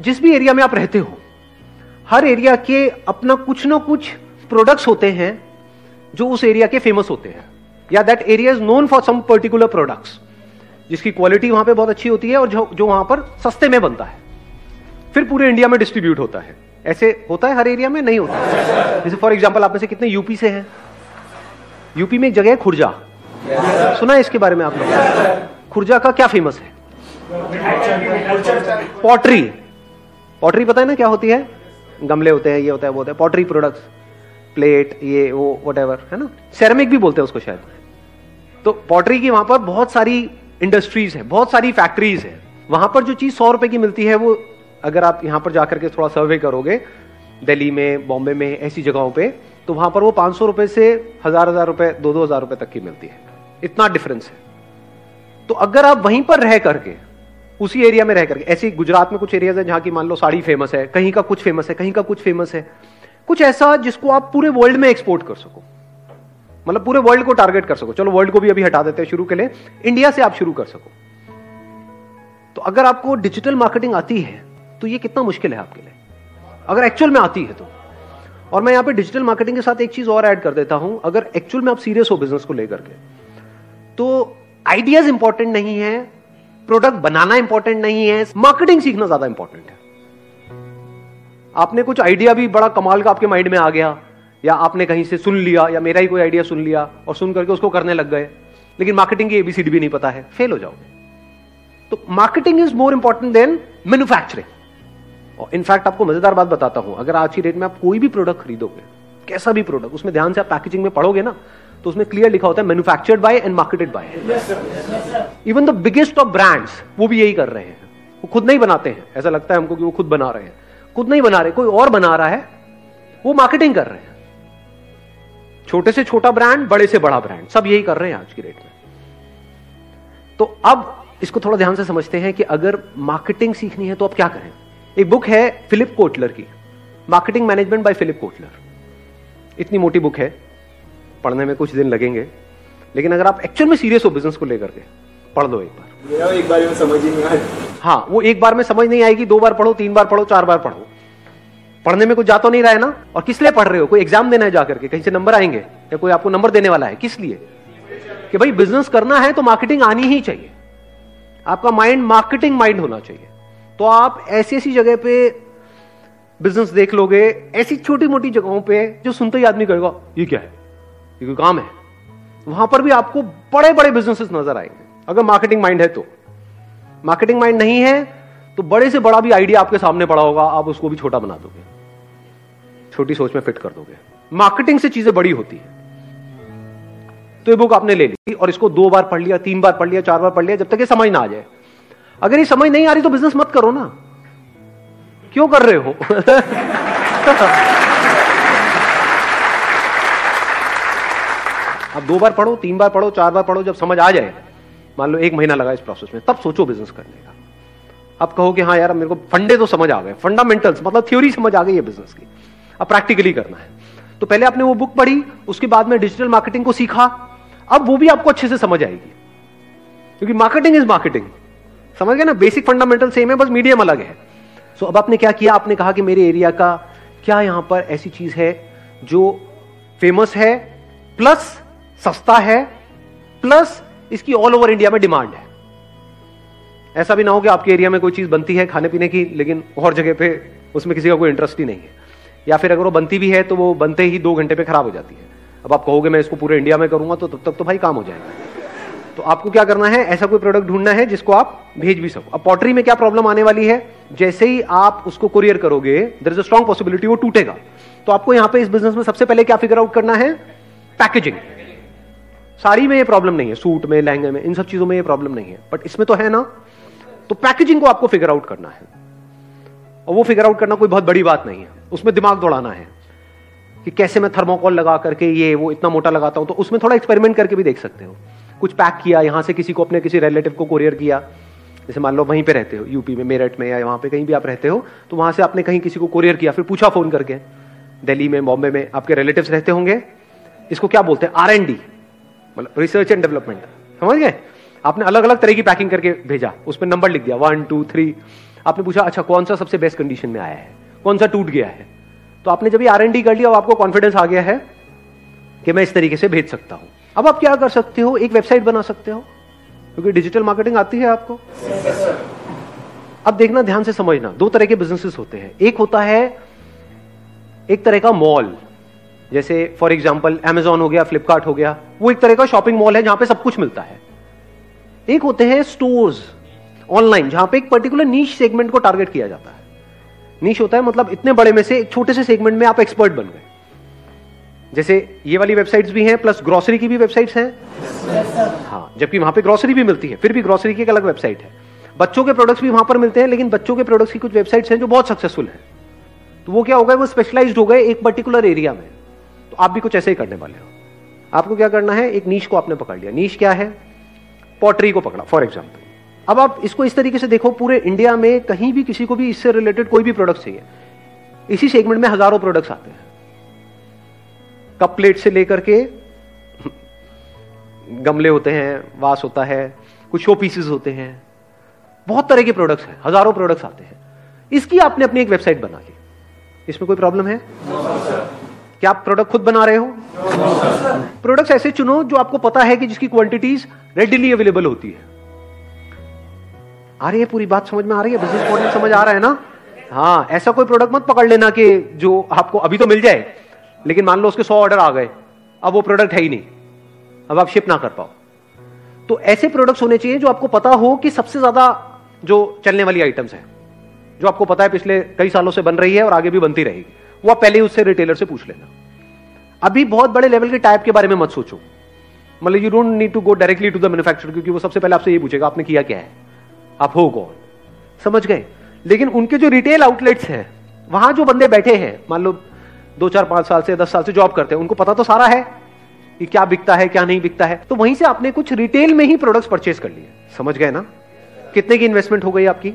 जिस भी एरिया में आप रहते हो, हर एरिया के अपना कुछ ना कुछ प्रोडक्ट्स होते हैं जो उस एरिया के फेमस होते हैं, या that area is known for some particular products जिसकी क्वालिटी वहां पे बहुत अच्छी होती है और जो वहां पर सस्ते में बनता है, फिर पूरे इंडिया में डिस्ट्रीब्यूट होता है। ऐसे होता है हर एरिया में? नहीं होता है। जैसे फॉर एग्जाम्पल आप में से कितने यूपी से हैं? यूपी में एक जगह है खुर्जा, सुना है इसके बारे में आप लोग? खुर्जा का क्या फेमस है? पॉटरी। पॉटरी पता है ना क्या होती है? गमले होते हैं, ये होता है, वो होता है, पॉटरी प्रोडक्ट्स, प्लेट, ये वो व्हाटएवर, है ना, सेरेमिक भी बोलते हैं उसको शायद। तो पॉटरी की वहां पर बहुत सारी इंडस्ट्रीज है, बहुत सारी फैक्ट्रीज है। वहां पर जो चीज 100 रुपए की मिलती है वो अगर आप यहां पर जाकर के थोड़ा सर्वे करोगे दिल्ली में, बॉम्बे में, ऐसी जगहों पे, तो वहां पर वो 500 रुपए से हजार रुपए, 2-2000 रुपए तक की मिलती है। इतना डिफरेंस है। तो अगर आप वहीं पर रह करके, उसी एरिया में रह करके, ऐसे गुजरात में कुछ एरियाज है जहां की मान लो साड़ी फेमस है, कहीं का कुछ फेमस है, कहीं का कुछ फेमस है, कुछ ऐसा जिसको आप पूरे वर्ल्ड में एक्सपोर्ट कर सको, मतलब पूरे वर्ल्ड को टारगेट कर सको। चलो वर्ल्ड को भी अभी हटा देते हैं शुरू के लिए, इंडिया से आप शुरू कर सको। तो अगर आपको डिजिटल मार्केटिंग आती है तो ये कितना मुश्किल है आपके लिए, अगर एक्चुअल में आती है तो। और मैं यहां पे डिजिटल मार्केटिंग के साथ एक चीज और ऐड कर देता हूं, अगर एक्चुअल में आप सीरियस हो बिजनेस को लेकर के, तो आइडियाज इंपॉर्टेंट नहीं है, प्रोडक्ट बनाना इंपॉर्टेंट नहीं है, मार्केटिंग सीखना ज्यादा इंपॉर्टेंट है। आपने कुछ आइडिया भी बड़ा कमाल का आपके माइंड में आ गया, या आपने कहीं से सुन लिया, या मेरा ही कोई आइडिया सुन लिया और सुन करके उसको करने लग गए, लेकिन मार्केटिंग की एबीसीडी भी नहीं पता है, फेल हो जाओगे। तो marketing is more important than manufacturing. और इनफैक्ट आपको मजेदार बात बताता हूं, अगर आज की डेट में आप कोई भी प्रोडक्ट खरीदोगे, कैसा भी प्रोडक्ट, उसमें ध्यान से आप पैकेजिंग में पढ़ोगे ना, तो उसमें क्लियर लिखा होता है manufactured by and marketed by. Even the biggest of brands वो भी यही कर रहे हैं, वो खुद नहीं बनाते हैं, ऐसा लगता है हमको कि वो खुद बना रहे हैं, खुद नहीं बना रहे, कोई और बना रहा है, वो मार्केटिंग कर रहे हैं। छोटे से छोटा ब्रांड, बड़े से बड़ा ब्रांड, सब यही कर रहे हैं आज की डेट में। तो अब इसको थोड़ा ध्यान से समझते हैं कि अगर मार्केटिंग सीखनी है तो आप क्या करें। एक बुक है फिलिप कोटलर की, marketing management by Philip Kotler, इतनी मोटी बुक है, पढ़ने में कुछ दिन लगेंगे, लेकिन अगर आप एक्चुअल में सीरियस हो बिजनेस को लेकर के, पढ़ लो एक बार। एक बार में समझ ही नहीं आएगी। हाँ, वो एक बार में समझ नहीं आएगी, 2 बार पढ़ो, 3 बार पढ़ो, 4 बार पढ़ो, पढ़ने में कुछ जा तो नहीं रहा है ना। और किस लिए पढ़ रहे हो? कोई एग्जाम देना है जाकर के, कहीं से नंबर आएंगे, या कोई आपको नंबर देने वाला है, किस लिए? कि भाई बिजनेस करना है तो मार्केटिंग आनी ही चाहिए, आपका माइंड मार्केटिंग माइंड होना चाहिए। तो आप ऐसी ऐसी जगह पे बिजनेस देख लोगे, ऐसी छोटी मोटी जगहों पे जो सुनते ही आदमी कहेगा ये क्या है, ये कोई काम है, वहां पर भी आपको बड़े बड़े बिजनेसेस नजर आएंगे। अगर मार्केटिंग माइंड है तो, मार्केटिंग माइंड नहीं है तो बड़े से बड़ा भी आइडिया आपके सामने पड़ा होगा, आप उसको भी छोटा बना दोगे, छोटी सोच में फिट कर दोगे। मार्केटिंग से चीजें बड़ी होती है। तो ये बुक आपने ले ली और इसको 2 बार पढ़ लिया, 3 बार पढ़ लिया, 4 बार पढ़ लिया, जब तक ये समझ ना आ जाए। अगर ये समझ नहीं आ रही तो बिजनेस मत करो ना, क्यों कर रहे हो? आप 2 बार पढ़ो, 3 बार पढ़ो, 4 बार पढ़ो, जब समझ आ जाए, मान लो 1 महीना लगा इस प्रोसेस में, तब सोचो बिजनेस करने का। अब कहो कि हाँ यार मेरे को फंडे तो समझ आ गए, फंडामेंटल्स मतलब थ्योरी समझ आ गई है बिजनेस की, अब प्रैक्टिकली करना है। तो पहले आपने वो बुक पढ़ी, उसके बाद में डिजिटल मार्केटिंग को सीखा, अब वो भी आपको अच्छे से समझ आएगी, क्योंकि मार्केटिंग इज मार्केटिंग, समझ गए ना? बेसिक फंडामेंटल सेम है, बस मीडियम अलग है। सो अब आपने क्या किया, आपने कहा कि मेरे एरिया का क्या यहां पर ऐसी चीज है जो फेमस है, प्लस सस्ता है, प्लस इसकी ऑल ओवर इंडिया में डिमांड है। ऐसा भी ना हो कि आपके एरिया में कोई चीज बनती है खाने पीने की, लेकिन और जगह पे उसमें किसी का कोई इंटरेस्ट ही नहीं है, या फिर अगर वो बनती भी है तो वो बनते ही 2 घंटे पे खराब हो जाती है। अब आप कहोगे मैं इसको पूरे इंडिया में करूंगा, तो तब तक तो भाई काम हो जाएगा। तो आपको क्या करना है, ऐसा कोई प्रोडक्ट ढूंढना है जिसको आप भेज भी सको। अब पॉटरी में क्या प्रॉब्लम आने वाली है, जैसे ही आप उसको कुरियर करोगे, there is a strong possibility वो टूटेगा। तो आपको यहां पे इस बिजनेस में सबसे पहले क्या फिगर आउट करना है, पैकेजिंग। साड़ी में ये प्रॉब्लम नहीं है, सूट में, लहंगे में, इन सब चीजों में ये प्रॉब्लम नहीं है, बट इसमें तो है ना। तो पैकेजिंग को आपको फिगर आउट करना है, और वो फिगर आउट करना कोई बहुत बड़ी बात नहीं है, उसमें दिमाग दौड़ाना है कि कैसे मैं थर्मोकोल लगा करके ये वो इतना मोटा लगाता हूं। तो उसमें थोड़ा एक्सपेरिमेंट करके भी देख सकते हो, कुछ पैक किया, यहां से किसी को, अपने किसी रिलेटिव को कोरियर किया, जैसे मान लो वहीं पे रहते हो, यूपी में, मेरठ में, या वहां पे कहीं भी आप रहते हो, तो वहां से आपने कहीं किसी को कोरियर किया, फिर पूछा फोन करके, दिल्ली में, बॉम्बे में आपके रिलेटिव्स रहते होंगे, इसको क्या बोलते हैं, R&D, मतलब रिसर्च एंड डेवलपमेंट, समझ गए? आपने अलग अलग तरह की पैकिंग करके भेजा, उसमें नंबर लिख दिया 1, 2, 3, आपने पूछा अच्छा कौन सा सबसे बेस्ट कंडीशन में आया है, कौन सा टूट गया है, तो आपने जब ये R&D कर लिया और आपको कॉन्फिडेंस आ गया है कि मैं इस तरीके से भेज सकता हूं। अब आप क्या कर सकते हो, एक वेबसाइट बना सकते हो, क्योंकि डिजिटल मार्केटिंग आती है आपको। अब देखना, ध्यान से समझना, दो तरह के बिजनेसेस होते हैं। एक होता है एक तरह का मॉल, जैसे फॉर एग्जांपल Amazon हो गया, Flipkart हो गया, वो एक तरह का शॉपिंग मॉल है जहां पे सब कुछ मिलता है। एक होते हैं स्टोर्स ऑनलाइन, जहां पे एक पर्टिकुलर नीश सेगमेंट को टारगेट किया जाता है। नीश होता है मतलब इतने बड़े में से एक छोटे से सेगमेंट में आप एक्सपर्ट बन गए। जैसे ये वाली वेबसाइट्स भी हैं, प्लस ग्रोसरी की भी वेबसाइट्स हैं। हाँ, जबकि वहां पे ग्रोसरी भी मिलती है, फिर भी ग्रोसरी की एक अलग वेबसाइट है। बच्चों के प्रोडक्ट्स भी वहां पर मिलते हैं, लेकिन बच्चों के प्रोडक्ट्स की कुछ वेबसाइट्स हैं जो बहुत सक्सेसफुल हैं। तो वो क्या हो गए, वो स्पेशलाइज्ड हो गए एक पर्टिकुलर एरिया में। तो आप भी कुछ ऐसे ही करने वाले हो। आपको क्या करना है, एक नीश को आपने पकड़ लिया। नीश क्या है, पॉटरी को पकड़ा फॉर एग्जाम्पल। अब आप इसको इस तरीके से देखो, पूरे इंडिया में कहीं भी किसी को भी इससे रिलेटेड कोई भी प्रोडक्ट चाहिए, इसी सेगमेंट में हजारों प्रोडक्ट्स आते हैं, कप प्लेट से लेकर के गमले होते हैं, वास होता है, कुछ शो पीसेस होते हैं, बहुत तरह के प्रोडक्ट्स हैं, हजारों प्रोडक्ट्स आते हैं। इसकी आपने अपनी एक वेबसाइट बना ली, इसमें कोई प्रॉब्लम है? No, क्या आप प्रोडक्ट खुद बना रहे हो? No, प्रोडक्ट्स ऐसे चुनो जो आपको पता है कि जिसकी क्वांटिटीज रेडिली अवेलेबल होती है। आ रही है पूरी बात, समझ में आ रही है? बिजनेस मॉडल समझ आ रहा है ना? हाँ, ऐसा कोई प्रोडक्ट मत पकड़ लेना कि जो आपको अभी तो मिल जाए, लेकिन मान लो उसके 100 ऑर्डर आ गए, अब वो प्रोडक्ट है ही नहीं, अब आप शिप ना कर पाओ। तो ऐसे प्रोडक्ट्स होने चाहिए जो आपको पता हो कि सबसे ज्यादा जो चलने वाली आइटम्स हैं, जो आपको पता है पिछले कई सालों से बन रही है और आगे भी बनती रहेगी, वो आप पहले उससे रिटेलर से पूछ लेना। अभी बहुत बड़े लेवल के टाइप के बारे में मत सोचो, मतलब you don't need to go directly to the manufacturer, क्योंकि वो सबसे पहले आपसे ये पूछेगा आपने किया क्या है, आप हो कौन, समझ गए। लेकिन उनके जो रिटेल आउटलेट्स हैं, वहां जो बंदे बैठे हैं, मान लो 2, 4, 5 साल से 10 साल से जॉब करते हैं, उनको पता तो सारा है कि क्या बिकता है क्या नहीं बिकता है। तो वहीं से आपने कुछ रिटेल में ही प्रोडक्ट्स परचेस कर लिए, समझ गए ना? कितने की इन्वेस्टमेंट हो गई आपकी,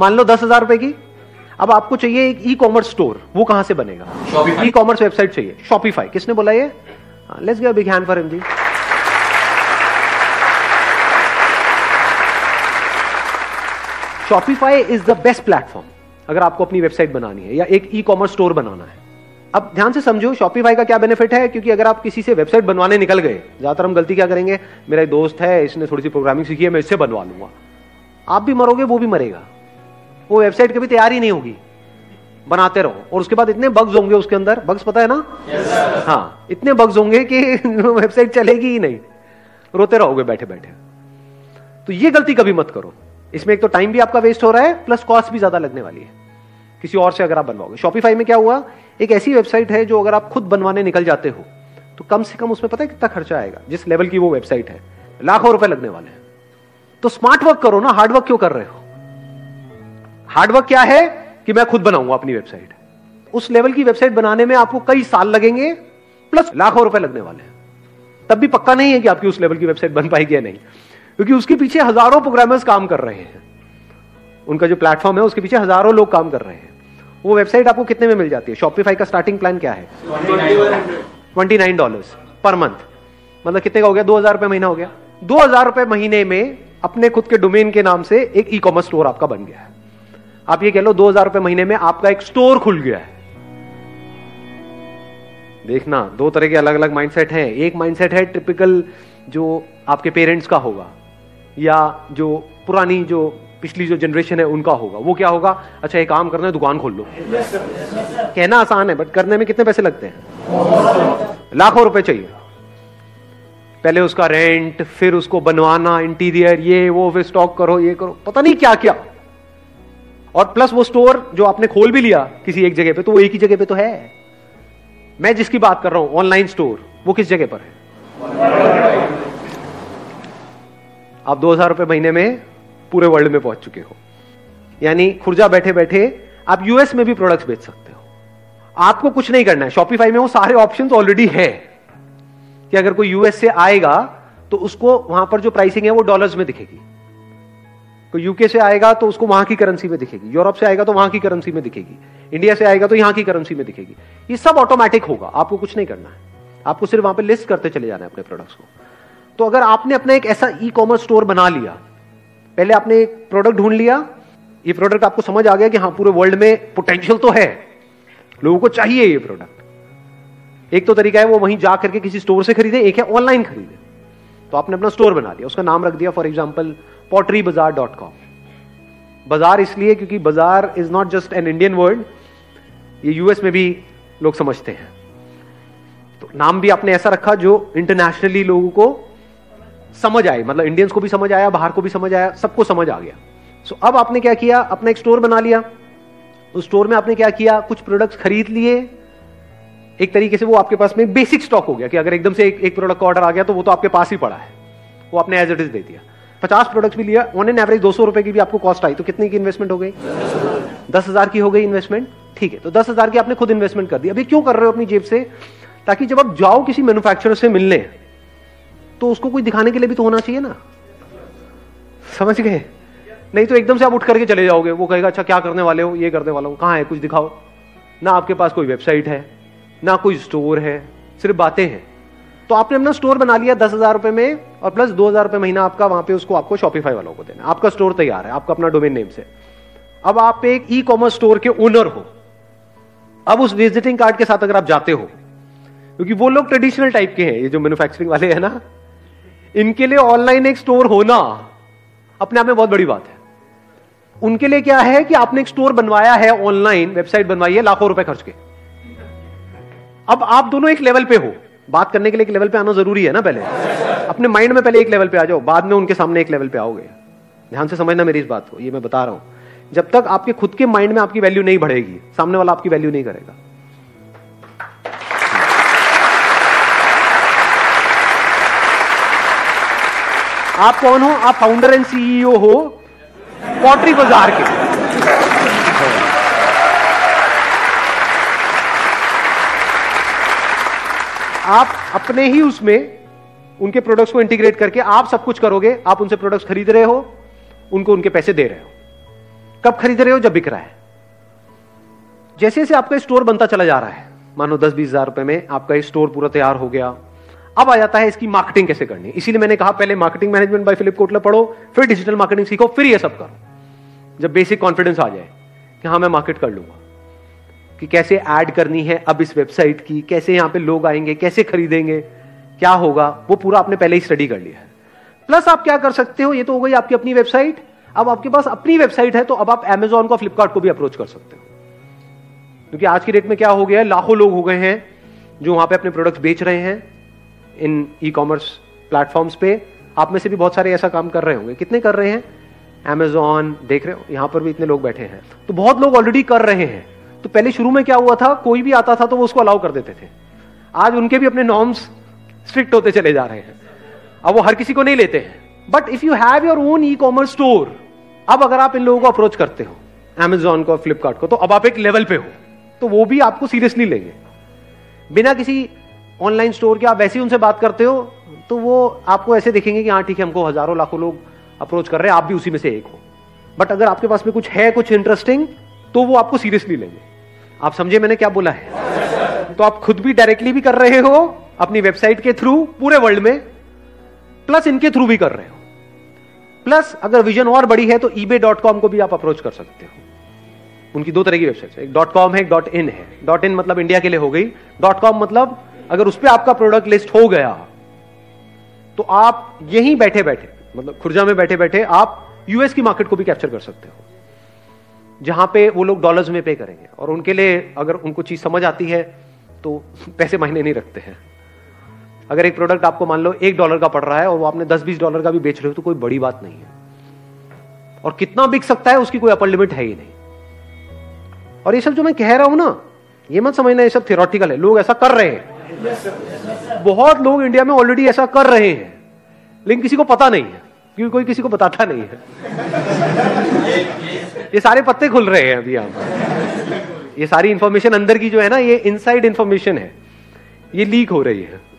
मान लो 10,000 रुपए की। अब आपको चाहिए एक ई कॉमर्स स्टोर, वो कहां से बनेगा? ई कॉमर्स वेबसाइट चाहिए, शॉपिफाई। किसने बोला ये? Let's give a big hand for him ji. Shopify is the best platform अगर आपको अपनी वेबसाइट बनानी है या एक ई कॉमर्स स्टोर बनाना है। अब ध्यान से समझो शॉपिफाई का क्या बेनिफिट है, क्योंकि अगर आप किसी से वेबसाइट बनवाने निकल गए, ज्यादातर हम गलती क्या करेंगे, मेरा एक दोस्त है, इसने थोड़ी सी प्रोग्रामिंग सीखी है, मैं इससे बनवा लूंगा। आप भी मरोगे, वो भी मरेगा, वो वेबसाइट कभी तैयार ही नहीं होगी। बनाते रहो, और उसके बाद इतने बग्स होंगे उसके अंदर, बग्स पता है ना? Yes, हाँ, इतने बग्स होंगे कि वेबसाइट चलेगी ही नहीं, रोते रहोगे बैठे बैठे। तो ये गलती कभी मत करो, इसमें एक तो टाइम भी आपका वेस्ट हो रहा है, प्लस कॉस्ट भी ज्यादा लगने वाली है किसी और से अगर आप बनवाओगे। शॉपिफाई में क्या हुआ, एक ऐसी वेबसाइट है जो अगर आप खुद बनवाने निकल जाते हो तो कम से कम उसमें पता है कितना खर्चा आएगा, जिस लेवल की वो वेबसाइट है, लाखों रुपए लगने वाले हैं। तो स्मार्ट वर्क करो ना, हार्ड वर्क क्यों कर रहे हो? हार्ड वर्क क्या है कि मैं खुद बनाऊंगा अपनी वेबसाइट, उस लेवल की वेबसाइट बनाने में आपको कई साल लगेंगे, प्लस लाखों रुपए लगने वाले हैं। तब भी पक्का नहीं है कि आपकी उस लेवल की वेबसाइट बन पाएगी या नहीं, क्योंकि उसके पीछे हजारों प्रोग्रामर्स काम कर रहे हैं, उनका जो प्लेटफॉर्म है उसके पीछे हजारों लोग काम कर रहे हैं। वो वेबसाइट आपको कितने में मिल जाती है? शॉपिफाई का स्टार्टिंग प्लान क्या है? $29 पर मंथ, मतलब कितने का हो गया, 2,000 रुपए महीना हो गया। 2,000 रुपए महीने में अपने खुद के डोमेन के नाम से एक ई कॉमर्स स्टोर आपका बन गया है। आप ये कह लो 2,000 रुपए महीने में आपका एक स्टोर खुल गया है। देखना, दो तरह के अलग अलग माइंडसेट हैं। एक माइंडसेट है टिपिकल जो आपके पेरेंट्स का होगा, या जो पुरानी जो पिछली जो जनरेशन है उनका होगा। वो क्या होगा, अच्छा एक काम करना है, दुकान खोल लो। Yes, sir. कहना आसान है, बट करने में कितने पैसे लगते हैं? लाखों रुपए चाहिए। पहले उसका रेंट, फिर उसको बनवाना, इंटीरियर, ये वो, फिर स्टॉक करो, ये करो, पता नहीं क्या क्या। और प्लस वो स्टोर जो आपने खोल भी लिया किसी एक जगह पे, तो वो एक ही जगह पे तो है। मैं जिसकी बात कर रहा हूं ऑनलाइन स्टोर, वो किस जगह पर है? आप 2,000 रुपए महीने में पूरे वर्ल्ड में पहुंच चुके हो, यानी खुर्जा बैठे बैठे आप यूएस में भी प्रोडक्ट्स बेच सकते हो। आपको कुछ नहीं करना है, शॉपिफाई में वो सारे ऑप्शंस ऑलरेडी है कि अगर कोई यूएस से आएगा तो उसको वहां पर जो प्राइसिंग है वो डॉलर्स में दिखेगी, कोई यूके से आएगा तो उसको वहां की करेंसी में दिखेगी, यूरोप से आएगा तो वहां की करेंसी में दिखेगी, इंडिया से आएगा तो यहां की करेंसी में दिखेगी। ये सब ऑटोमेटिक होगा, आपको कुछ नहीं करना है, आपको सिर्फ वहां पर लिस्ट करते चले जाना है अपने प्रोडक्ट्स को। तो अगर आपने अपना एक ऐसा ई कॉमर्स स्टोर बना लिया पहले आपने एक प्रोडक्ट ढूंढ लिया, ये प्रोडक्ट आपको समझ आ गया कि हाँ पूरे वर्ल्ड में पोटेंशियल तो है, लोगों को चाहिए ये प्रोडक्ट। एक तो तरीका है वो वहीं जा करके किसी स्टोर से खरीदे, एक है ऑनलाइन खरीदे। तो आपने अपना स्टोर बना दिया, उसका नाम रख दिया फॉर एग्जाम्पल potterybazaar.com। बाजार इसलिए क्योंकि bazaar is not just an Indian word, ये यूएस में भी लोग समझते हैं। तो नाम भी आपने ऐसा रखा जो इंटरनेशनली लोगों को समझ आए, मतलब इंडियंस को भी समझ आया, बाहर को भी समझ आया, सबको समझ आ गया। सो अब आपने क्या किया, अपना एक स्टोर बना लिया। उस स्टोर में आपने क्या किया, कुछ प्रोडक्ट्स खरीद लिए। एक तरीके से वो आपके पास में बेसिक स्टॉक हो गया कि अगर एकदम से एक प्रोडक्ट का ऑर्डर आ गया तो वो तो आपके पास ही पड़ा है, वो आपने एज इट इज दे दिया। 50 प्रोडक्ट्स भी लिया, ऑन एन एवरेज 200 रुपए की भी आपको कॉस्ट आई, तो कितने की इन्वेस्टमेंट हो गई, 10,000 की हो गई इन्वेस्टमेंट। ठीक है, तो 10,000 की आपने खुद इन्वेस्टमेंट कर दी। अभी क्यों कर रहे हो अपनी जेब से, ताकि जब आप जाओ किसी मैन्युफैक्चरर से मिलने तो उसको कोई दिखाने के लिए भी तो होना चाहिए ना, समझ गए? नहीं तो एकदम से आप उठ करके चले जाओगे, वो कहेगा अच्छा क्या करने वाले हो, ये करने वाला हूं, कहां है कुछ दिखाओ। ना आपके पास कोई वेबसाइट है, ना कोई स्टोर है, सिर्फ बातें हैं। तो आपने अपना स्टोर बना लिया 10,000 रुपए में और प्लस 2,000 रुपए महीना आपका वहां पे उसको आपको शॉपिफाई वालों को देना। आपका स्टोर तैयार है, आपका अपना डोमेन नेम से। अब आप एक ई कॉमर्स स्टोर के ओनर हो। अब उस विजिटिंग कार्ड के साथ अगर आप जाते हो, क्योंकि वो लोग ट्रेडिशनल टाइप के हैं, ये जो मैन्युफैक्चरिंग वाले हैं ना, इनके लिए ऑनलाइन एक स्टोर होना अपने आप में बहुत बड़ी बात है। उनके लिए क्या है कि आपने एक स्टोर बनवाया है, ऑनलाइन वेबसाइट बनवाई है, लाखों रुपए खर्च के। अब आप दोनों एक लेवल पे हो, बात करने के लिए एक लेवल पे आना जरूरी है ना, पहले अपने माइंड में पहले एक लेवल पे आ जाओ, बाद में उनके सामने एक लेवल पे आओगे। ध्यान से समझना मेरी इस बात को, ये मैं बता रहा हूं। जब तक आपके खुद के माइंड में आपकी वैल्यू नहीं बढ़ेगी, सामने वाला आपकी वैल्यू नहीं करेगा। आप कौन हो, आप फाउंडर एंड सीईओ हो पॉटरी बाजार के। आप अपने ही उसमें उनके प्रोडक्ट्स को इंटीग्रेट करके आप सब कुछ करोगे। आप उनसे प्रोडक्ट्स खरीद रहे हो, उनको उनके पैसे दे रहे हो। कब खरीद रहे हो, जब बिक रहा है। जैसे जैसे आपका स्टोर बनता चला जा रहा है, मानो 10-20,000 रुपए में आपका स्टोर पूरा तैयार हो गया। अब आ जाता है इसकी मार्केटिंग कैसे करनी। इसीलिए मैंने कहा पहले marketing management by Philip Kotler पढ़ो, फिर डिजिटल मार्केटिंग सीखो, फिर ये सब करो। जब बेसिक कॉन्फिडेंस आ जाए कि हाँ मैं मार्केट कर लूंगा, कि कैसे ऐड करनी है अब इस वेबसाइट की, कैसे यहां पे लोग आएंगे, कैसे खरीदेंगे, क्या होगा, वो पूरा आपने पहले ही स्टडी कर लिया है। प्लस आप क्या कर सकते हो, ये तो हो गई आपकी अपनी वेबसाइट। अब आपके पास अपनी वेबसाइट है तो अब आप Amazon को, फ्लिपकार्ट को भी अप्रोच कर सकते हो, क्योंकि आज की डेट में क्या हो गया है, लाखों लोग हो गए हैं जो वहां पे अपने प्रोडक्ट्स बेच रहे हैं इन ई कॉमर्स प्लेटफॉर्म्स पे। आप में से भी बहुत सारे ऐसा काम कर रहे होंगे, कितने कर रहे हैं, Amazon देख रहे हो, यहां पर भी इतने लोग बैठे हैं, तो बहुत लोग ऑलरेडी कर रहे हैं। तो पहले शुरू में क्या हुआ था, कोई भी आता था तो वो उसको अलाउ कर देते थे। आज उनके भी अपने नॉर्म्स स्ट्रिक्ट होते चले जा रहे हैं, अब वो हर किसी को नहीं लेते हैं। But if you have your own e commerce store, अब अगर आप इन लोगों को अप्रोच करते हो, Amazon को, फ्लिपकार्ट को, तो अब आप एक लेवल पे हो, तो वो भी आपको सीरियसली लेंगे। बिना किसी ऑनलाइन स्टोर के आप वैसे ही उनसे बात करते हो तो वो आपको ऐसे देखेंगे कि हाँ ठीक है, हमको हजारों लाखों लोग अप्रोच कर रहे हैं, आप भी उसी में से एक हो। बट अगर आपके पास में कुछ है, कुछ इंटरेस्टिंग, तो वो आपको सीरियसली लेंगे। आप समझे मैंने क्या बोला है? तो आप खुद भी डायरेक्टली भी कर रहे हो अपनी वेबसाइट के थ्रू पूरे वर्ल्ड में, प्लस इनके थ्रू भी कर रहे हो। प्लस अगर विजन और बड़ी है तो ebay.com को भी आप अप्रोच कर सकते हो। उनकी दो तरह की वेबसाइट है, एक .com है, एक .in है। .in मतलब इंडिया के लिए हो गई, .com मतलब अगर उस पे आपका प्रोडक्ट लिस्ट हो गया तो आप यहीं बैठे बैठे, मतलब खुर्जा में बैठे बैठे, आप यूएस की मार्केट को भी कैप्चर कर सकते हो, जहां पे वो लोग डॉलर्स में पे करेंगे। और उनके लिए अगर उनको चीज समझ आती है तो पैसे महीने नहीं रखते हैं। अगर एक प्रोडक्ट आपको मान लो $1 का पड़ रहा है और वो आपने $10-20 का भी बेच रहे हो तो कोई बड़ी बात नहीं है। और कितना बिक सकता है उसकी कोई अपर लिमिट है ही नहीं। और ये सब जो मैं कह रहा हूं ना, ये मत समझना ये सब थियोरेटिकल है, लोग ऐसा कर रहे हैं। बहुत लोग इंडिया में ऑलरेडी ऐसा कर रहे हैं, लेकिन किसी को पता नहीं है, क्योंकि कोई किसी को बताता नहीं है। ये सारे पत्ते खुल रहे हैं अभी आप, ये सारी इंफॉर्मेशन अंदर की जो है ना, ये इनसाइड इंफॉर्मेशन है, ये लीक हो रही है।